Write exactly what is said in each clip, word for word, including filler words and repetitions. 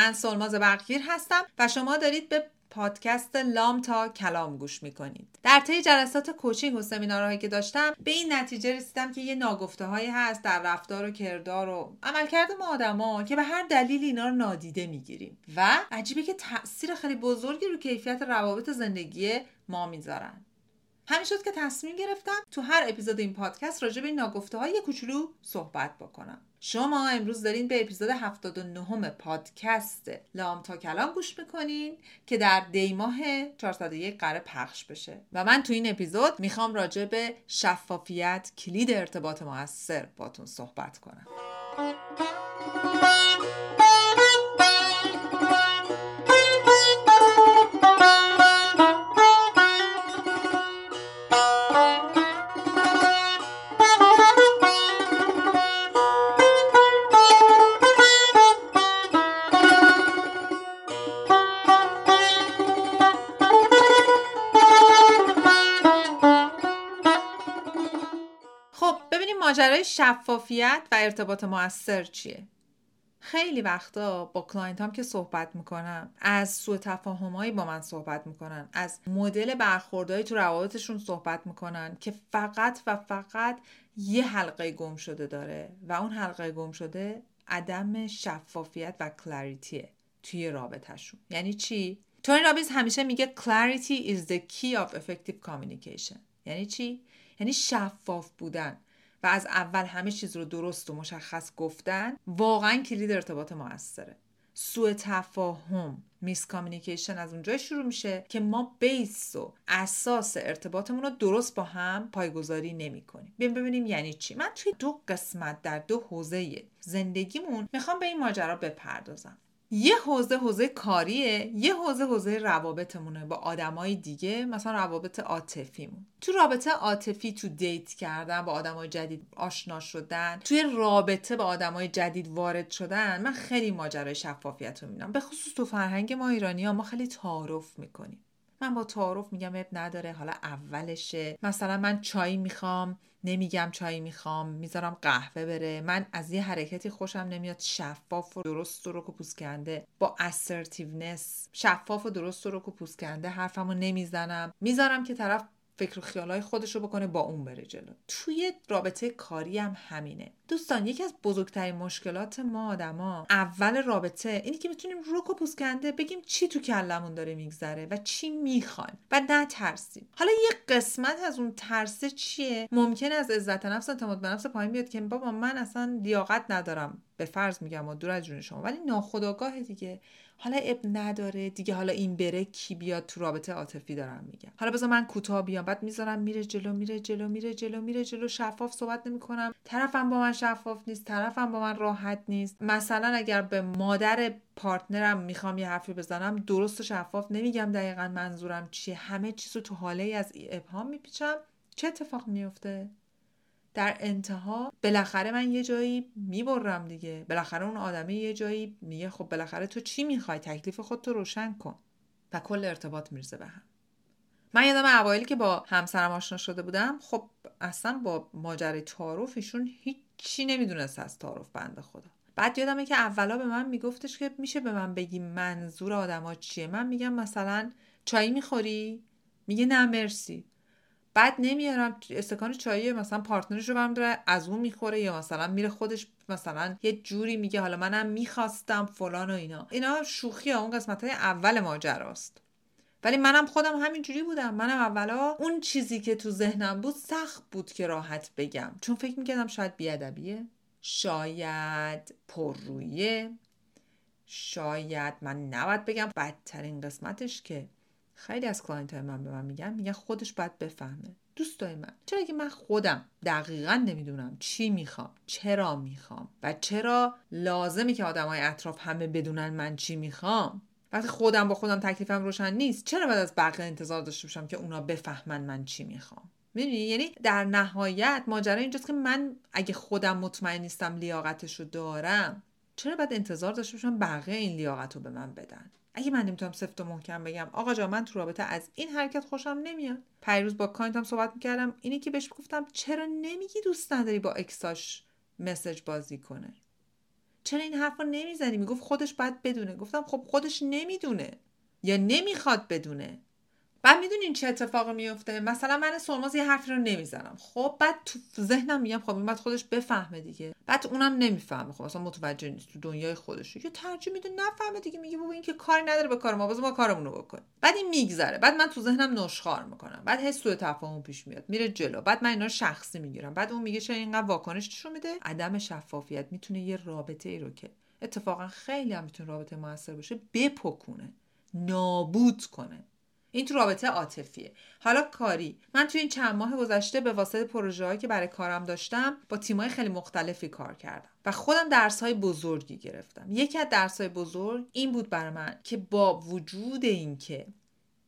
من سلماز برقیر هستم و شما دارید به پادکست لام تا کلام گوش میکنید. در طی جلسات کوچینگ و سمینارهایی که داشتم به این نتیجه رسیدم که یه ناگفته هایی هست در رفتار و کردار و عملکرد ما آدما که به هر دلیل اینا رو نادیده میگیریم و عجیبه که تأثیر خیلی بزرگی رو کیفیت روابط زندگی ما میذارن. همین شد که تصمیم گرفتم تو هر اپیزود این پادکست راجع به این ناگفته‌های کوچولو صحبت بکنم. شما امروز دارین به اپیزود هفتاد و نه پادکست لام تا کلام گوش میکنین که در دی ماه چهارصد و یک قراره پخش بشه و من تو این اپیزود میخوام راجع به شفافیت، کلید ارتباط مؤثر، باتون صحبت کنم. ماجرای شفافیت و ارتباط مؤثر چیه؟ خیلی وقتا با کلاینت هم که صحبت میکنم از سوء تفاهمایی با من صحبت میکنن، از مدل برخوردهایی تو روابطشون صحبت میکنن که فقط و فقط یه حلقه گم شده داره و اون حلقه گم شده عدم شفافیت و کلاریتیه توی رابطهشون. یعنی چی؟ تونی رابینز همیشه میگه clarity is the key of effective communication. یعنی چی؟ یعنی شفاف بودن و از اول همه چیز رو درست و مشخص گفتن واقعا کلید ارتباط مؤثره. سوء تفاهم، میس کامیونیکیشن از اونجا شروع میشه که ما بیس و اساس ارتباطمون رو درست با هم پایگذاری نمی‌کنیم. ببین ببینیم یعنی چی. من توی دو قسمت در دو حوزه زندگیمون میخوام به این ماجرا بپردازم. یه حوزه حوزه کاریه، یه حوزه حوزه روابطمونه با آدمای دیگه، مثلا روابط عاطفیمون. تو رابطه عاطفی، تو دیت کردن، با آدمای جدید آشنا شدن، توی رابطه با آدمای جدید وارد شدن، من خیلی ماجرای شفافیت رو میبینم. به خصوص تو فرهنگ ما ایرانی‌ها ما خیلی تعارف میکنیم. من با تعارف میگم اب نداره، حالا اولشه. مثلا من چای میخوام، نمیگم چای میخوام، میذارم قهوه بره. من از یه حرکتی خوشم نمیاد، شفاف و درست و روک و پوسکنده، با assertiveness شفاف و درست و روک و پوسکنده حرفمو نمیزنم، میذارم که طرف فکر و خیالای خودشو بکنه، با اون بره جلو. توی رابطه کاری هم همینه دوستان. یکی از بزرگترین مشکلات ما آدما اول رابطه اینی که میتونیم روک و پوسکنده بگیم چی تو کلمون داره میگذره و چی میخوایم و نترسیم. حالا یه قسمت از اون ترسه چیه؟ ممکنه از عزت نفس و اعتماد به نفس پایین بیاد که بابا من اصلا لیاقت ندارم، به فرض میگم، و دور از جون شما، ولی ناخودآگاه دیگه. حالا اب نداره دیگه، حالا این بره کی بیاد تو رابطه عاطفی دارم میگم، حالا بذار من کوتاه بیام، بعد میذارم میره جلو میره جلو میره جلو میره جلو. شفاف صحبت نمیکنم، طرفم با من شفاف نیست، طرفم با من راحت نیست. مثلا اگر به مادر پارتنرم میخوام یه حرفی بزنم، درست و شفاف نمیگم دقیقاً منظورم چیه، همه چیزو تو حاله ای از ابهام میپیچم. چه اتفاق میفته؟ در انتها بالاخره من یه جایی میبرم دیگه. بالاخره اون آدمه یه جایی میگه خب بالاخره تو چی میخوای، تکلیف خودت رو روشن کن، و کل ارتباط میرزه به هم. من یادم اوایل که با همسرم آشنا شده بودم، خب اصلا با ماجرای تعارف ایشون هیچی نمیدونست از تعارف بنده خدا. بعد یادمه که اولا به من میگفتش که میشه به من بگی منظور آدما چیه. من میگم مثلا چای میخوری؟ میگه نه مرسی. بعد نمیارم استکان چایی مثلا پارتنرش رو برم داره از اون میخوره، یا مثلا میره خودش مثلا یه جوری میگه حالا منم میخواستم فلان و اینا. اینا شوخی ها اون قسمت های اول ماجراست، ولی منم خودم همین جوری بودم. منم اولا اون چیزی که تو ذهنم بود سخت بود که راحت بگم، چون فکر میکردم شاید بیادبیه، شاید پررویه، شاید من نباید بگم. بدترین قسمتش که خیلی از کلاینت‌های من به من میگن میگن خودش باید بفهمه. دوستای من، چرا که من خودم دقیقاً نمیدونم چی میخوام، چرا میخوام و چرا لازمه که آدمای اطراف همه بدونن من چی میخوام، وقتی خودم با خودم تکلیفم روشن نیست چرا باید از بقیه انتظار داشته باشم که اونا بفهمن من چی میخوام؟ میدونی؟ یعنی در نهایت ماجرا اینجاست که من اگه خودم مطمئن نیستم لیاقتشو دارم، چرا باید انتظار داشته باشم بقیه این لیاقتو به من بدن؟ اگه من نمیتونم سفت و محکم بگم آقا جا من تو رابطه از این حرکت خوشم نمیاد. پیروز با کلاینتم صحبت میکردم، اینی که بهش گفتم چرا نمیگی دوست نداری با اکساش مسیج بازی کنه؟ چرا این حرفو نمیزنی؟ میگفت خودش باید بدونه. گفتم خب خودش نمیدونه یا نمیخواد بدونه. بعد میدونین چه اتفاقی میفته؟ مثلا من سلماز یه حرفی رو نمیزنم، خب بعد تو ذهنم میگم خب این بعد خودش بفهمه دیگه، بعد اونم نمیفهمه، خب اصلا متوجه نیست تو دنیای خودش، یا ترجیح میده نفهمه دیگه، میگه بابا این که کاری نداره به کار ما، باز ما کارمونو بکنیم. بعد این میگذره، بعد من تو ذهنم نشخوار میکنم، بعد حس سوء تفاهم پیش میاد، میره جلو، بعد من اینا رو شخصی میگیرم، بعد اون میگه چرا اینقدر واکنشش رو میده. عدم شفافیت میتونه یه رابطه‌ای رو که اتفاقا خیلی هم میتونه رابطه موثر باشه بپکونه، نابود کنه. این تو رابطه عاطفیه. حالا کاری، من تو این چند ماه گذشته به واسطه پروژه‌هایی که برای کارم داشتم با تیم‌های خیلی مختلفی کار کردم و خودم درس‌های بزرگی گرفتم. یکی از درس‌های بزرگ این بود برای من که با وجود این که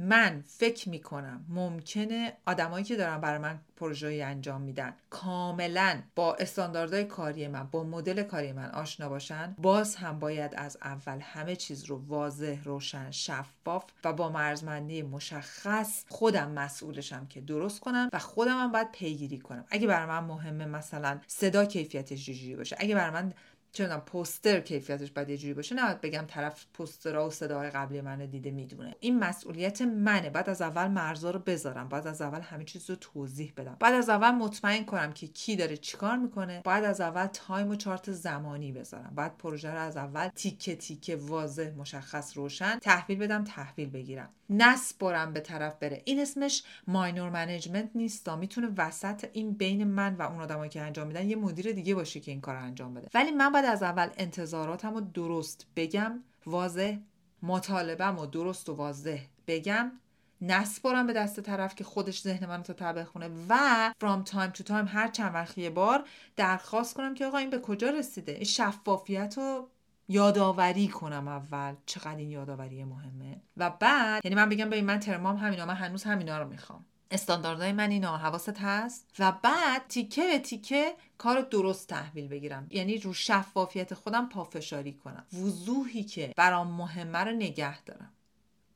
من فکر می‌کنم ممکنه آدمایی که دارن برای من پروژه‌ای انجام میدن کاملاً با استانداردهای کاری من، با مدل کاری من آشنا باشن، باز هم باید از اول همه چیز رو واضح، روشن، شفاف و با مرزبندی مشخص خودم مسئولشم که درست کنم و خودم هم باید پیگیری کنم. اگه برای من مهمه مثلا صدا کیفیتش چجوری باشه، اگه برای من چون پوستر کیفیتش باید یه جوری باشه، نه باید بگم طرف پوسترها و صداهای قبلی منو دیده میدونه. این مسئولیت منه، بعد از اول مرزا رو بذارم، بعد از اول همه چیز رو توضیح بدم، بعد از اول مطمئن کنم که کی داره چیکار میکنه، بعد از اول تایم و چارت زمانی بذارم، بعد پروژه رو از اول تیکه تیکه واضح، مشخص، روشن تحویل بدم، تحویل بگیرم، نسپرم به طرف بره. این اسمش ماینور منیجمنت نیستا، میتونه وسط این بین من و اون آدمایی که انجام میدن یه مدیر دیگه باشه که این کارو انجام بده. ولی من بعد از اول انتظاراتمو درست بگم، واضح مطالبهمو درست و واضح بگم، نسپرم به دست طرف که خودش ذهن منو تا ته بخونه و from time to time هر چند وقت یه بار درخواست کنم که آقا این به کجا رسیده. این شفافیتو یاداوری کنم اول چقدر این یاداوری مهمه و بعد یعنی من بگم ببین من ترمام همینا، من هنوز همینا رو میخوام، استانداردهای من اینا، حواست هست، و بعد تیکه به تیکه کارو درست تحویل بگیرم، یعنی رو شفافیت خودم پافشاری کنم، وضوحی که برام مهمه رو نگه دارم.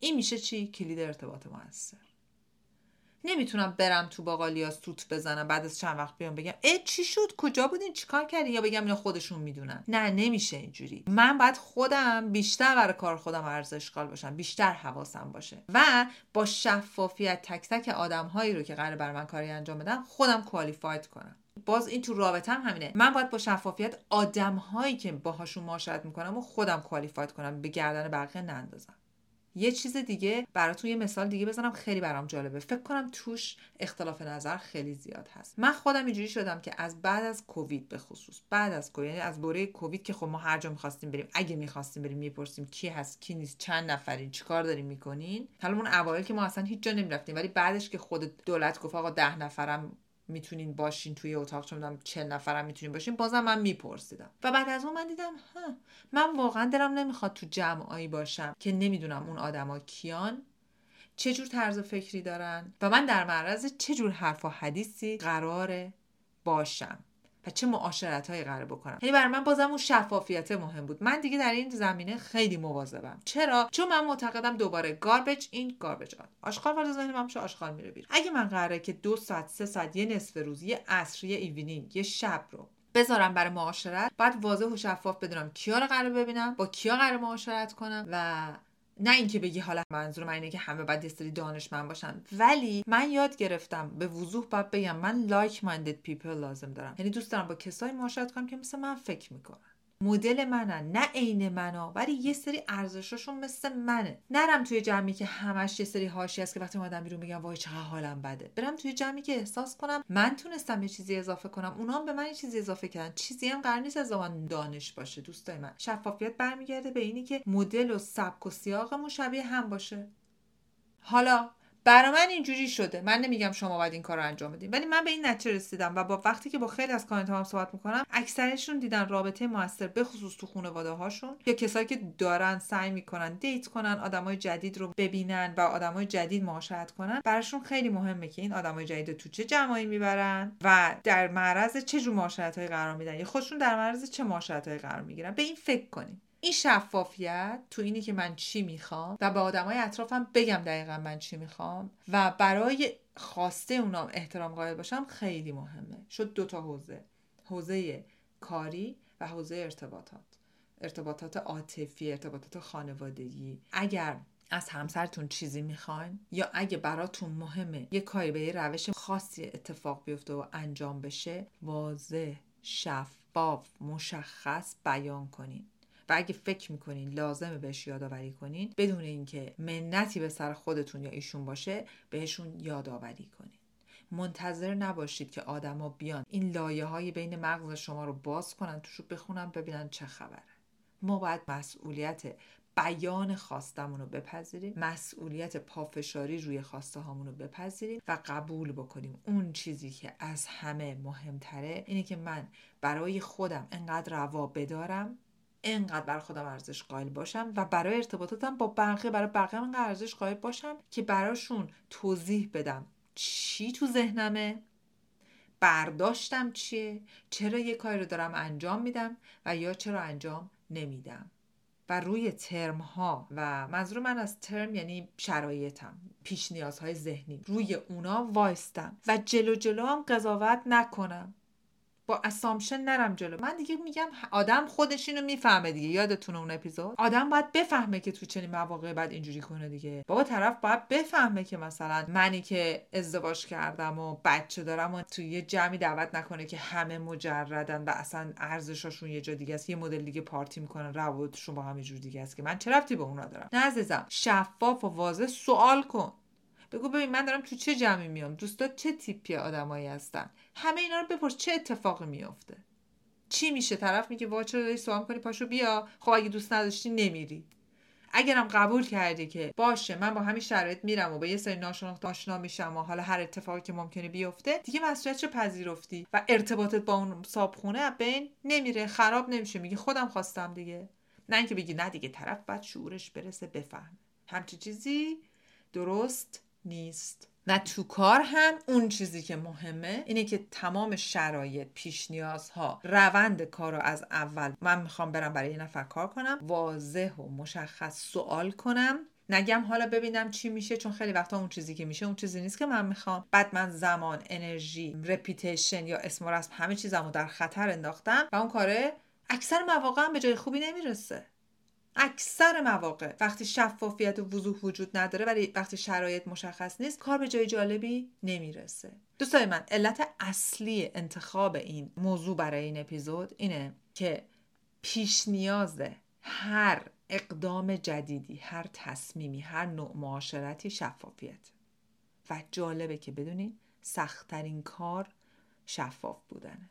این میشه چی؟ کلید ارتباط موثر. نمیتونم برم تو باقالی ها سوت بزنم بعد از چند وقت بیام بگم ای چی شد، کجا بودین، چیکار کردی، یا بگم اینا خودشون میدونن. نه، نمیشه اینجوری. من باید خودم بیشتر برای کار خودم ارزشقال باشم، بیشتر حواسم باشه و با شفافیت تک تک آدم هایی رو که قراره بر من کاری انجام بدن خودم کوالیفاید کنم. باز این تو رابطه هم همینه، من باید با شفافیت آدم هایی که باهاشون معاشرت میکنم و خودم کوالیفاید کنم، به گردن بقیه نندازم. یه چیز دیگه براتون، یه مثال دیگه بزنم، خیلی برام جالبه، فکر کنم توش اختلاف نظر خیلی زیاد هست. من خودم اینجوری شدم که از بعد از کووید، به خصوص بعد از کووید، یعنی از دوره کووید که خب ما هر جا می‌خواستیم بریم، اگه می‌خواستیم بریم می‌پرسیم کی هست، کی نیست، چند نفرین، چیکار دارین می‌کنین. حالا اون اوایل که ما اصلا هیچ جا نمی‌رفتیم، ولی بعدش که خود دولت گفت آقا ده نفرم میتونین باشین توی اتاق، چون میدونم چه نفرم میتونین باشین، بازم من میپرسیدم و بعد از اون من دیدم ها من واقعا دلم نمیخواد تو جمعایی باشم که نمیدونم اون آدما کیان، چه جور طرز فکری دارن و من در معرض چه جور حرف و حدیثی قراره باشم و چه معاشرت‌هایی قراره بکنم. یعنی برای من بازم اون شفافیت مهم بود. من دیگه در این زمینه خیلی مواظبم. چرا؟ چون من معتقدم دوباره garbage in garbage out. آشغال وارد ذهنم میشه، آشغال میره بیرون. اگه من قراره که دو ساعت، سه ساعت، یه نصف روز، یه عصر، یه ایونینگ، یه شب رو بذارم برای معاشرت، بعد واضح و شفاف بدونم کیا رو قراره ببینم، با کیا قراره معاشرت کنم و نه اینکه بگی حالا منظور من اینه که همه باید یه سری دانشمند باشن، ولی من یاد گرفتم به وضوح باید بگم من like minded people لازم دارم، یعنی دوست دارم با کسایی معاشرت کنم که مثل من فکر میکنن، مدل منن، نه عین منن، ولی یه سری ارزشاشون مثل منه. نرم توی جمعی که همش یه سری حاشیه است که وقتی اومدم بیرون میگم وای چقدر حالم بده. برم توی جمعی که احساس کنم من تونستم یه چیزی اضافه کنم، اونا هم به من یه چیزی اضافه کردن. چیزی هم قرار نیست از من دانش باشه دوستای من. شفافیت برمیگرده به اینی که مدل و سبک و سیاقمون شبیه هم باشه. حالا برای من اینجوری شده. من نمیگم شما باید این کارو انجام بدین، ولی من به این نتیجه رسیدم و با وقتی که با خیلی از کلاینت هام صحبت میکنم، اکثرشون دیدن رابطه موثر به خصوص تو خانواده هاشون یا کسایی که دارن سعی میکنن دیت کنن، آدمای جدید رو ببینن و آدمای جدید معاشرت کنن، براشون خیلی مهمه که این آدمای جدید تو چه جمعی میبرن و در معرض چه جور معاشرت‌هایی قرار میدن یا خودشون در معرض چه معاشرت‌هایی قرار میگیرن. به این فکر کنین. این شفافیت تو اینی که من چی میخوام و به آدمای اطرافم بگم دقیقاً من چی میخوام و برای خواسته اونام احترام قائل باشم خیلی مهمه. شد دوتا حوزه، حوزه کاری و حوزه ارتباطات. ارتباطات عاطفی، ارتباطات خانوادگی. اگر از همسرتون چیزی میخواین یا اگه براتون مهمه یه کاری به یه روش خاصی اتفاق بیفته و انجام بشه، واضح، شفاف، مشخص بیان کنین. و اگه فکر میکنین لازمه بهش یادآوری کنین، بدون اینکه منتی به سر خودتون یا ایشون باشه، بهشون یادآوری کنین. منتظر نباشید که آدما بیان این لایه‌های بین مغز شما رو باز کنن، توشو بخونن ببینن چه خبره. ما باید مسئولیت بیان خواستمون رو بپذیریم، مسئولیت پافشاری روی خواسته هامون رو بپذیریم و قبول بکنیم اون چیزی که از همه مهمتره اینه که من برای خودم انقدر روا بدارم، انقدر برای خودم ارزش قائل باشم و برای ارتباطاتم با بقیه برای بقیه من انقدر ارزش قائل باشم که براشون توضیح بدم چی تو ذهنمه، برداشتم چیه، چرا یه کاری رو دارم انجام میدم و یا چرا انجام نمیدم. و روی ترم ها، و منظور من از ترم یعنی شرایطم، پیش نیازهای ذهنی، روی اونا وایستم و جلو جلو هم قضاوت نکنم، با اسامشن نرم جلو. من دیگه میگم آدم خودش اینو میفهمه دیگه، یادتونه اون اپیزود؟ آدم باید بفهمه که تو چنین مواقعی باید اینجوری کنه دیگه. بابا طرف باید بفهمه که مثلا منی که ازدواج کردم و بچه دارم و تو یه جمعی دعوت نکنه که همه مجردن و اصلا ارزششون یه جا دیگه است، یه مدل دیگه پارتی میکنن، روابطشون با هم یه جور دیگه است، که من چه ربطی به اونا دارم؟ نه عزیزم، شفاف و واضح سوال کن. بگو ببین من دارم تو چه جمعی میام، دوستات چه تیپی آدمایی هستن، همه اینا رو بپرس. چه اتفاقی میفته؟ چی میشه؟ طرف میگه وا چرا داری سوال می‌کنی، پاشو بیا. خب اگه دوست نداشتی نمیری. اگرم قبول کردی که باشه من با همین شرایط میرم و با یه سری ناشناخته آشنا میشم و حالا هر اتفاقی که ممکنه بیفته دیگه مسئولیتشو پذیرفتی و ارتباطت با اون صابخونه بین نمیره، خراب نمیشه، میگی خودم خواستم دیگه. نه اینکه بگی نه دیگه طرف بعد شعورش برسه بفهمه. همچین چیزی درست نیست. نه تو کار هم اون چیزی که مهمه اینه که تمام شرایط، پیش نیازها، روند کار رو از اول، من میخوام برم برای یه نفر کار کنم، واضح و مشخص سوال کنم، نگم حالا ببینم چی میشه، چون خیلی وقتا اون چیزی که میشه اون چیزی نیست که من میخوام. بعد من زمان، انرژی، رپیتیشن یا اسم و رسم همه چیزمو در خطر انداختم و اون کاره اکثر مواقع هم به جای خوبی نمیرسه. اکثر مواقع وقتی شفافیت و وضوح وجود نداره، ولی وقتی شرایط مشخص نیست، کار به جای جالبی نمیرسه. دوستای من، علت اصلی انتخاب این موضوع برای این اپیزود اینه که پیش نیاز هر اقدام جدیدی، هر تصمیمی، هر نوع معاشرتی شفافیت. و جالبه که بدونین سخت‌ترین کار شفاف بودنه،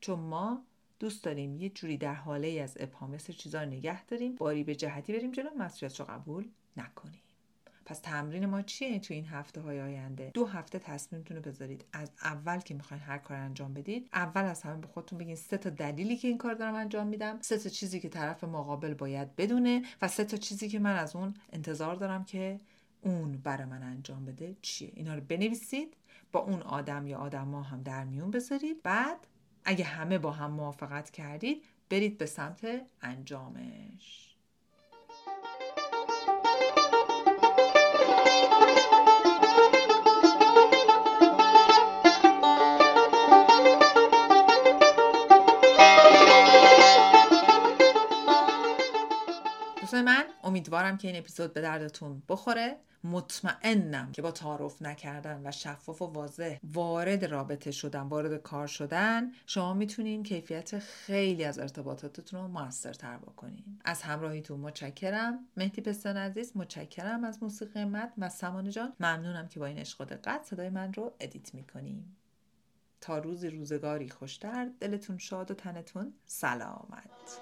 چون ما دوست داریم یه جوری در حاله ای از ابهام سر چیزا نگه داریم، باری به جهتی بریم جلو، مسئولیتشو قبول نکنیم. پس تمرین ما چیه تو این هفته های آینده؟ دو هفته تصمیمتون رو بذارید. از اول که میخواین هر کار انجام بدید، اول از همه به خودتون بگین سه تا دلیلی که این کار دارم انجام میدم، سه تا چیزی که طرف مقابل باید بدونه و سه تا چیزی که من از اون انتظار دارم که اون برای من انجام بده چیه. اینا رو بنویسید، با اون آدم یا آدما هم در میون بذارید. بعد اگه همه با هم موافقت کردید، برید به سمت انجامش. دوستان من، امیدوارم که این اپیزود به دردتون بخوره. مطمئنم که با تعارف نکردن و شفاف و واضح وارد رابطه شدن، وارد کار شدن، شما میتونین کیفیت خیلی از ارتباطاتتون رو موثرتر بکنین. از همراهیتون متشکرم. مهدی پسیان عزیز، متشکرم از موسیقی متن و سمانه جان، ممنونم که با این عشق و دقت صدای من رو ادیت میکنین. تا روزی روزگاری خوشتر، دلتون شاد و تنتون سلامت.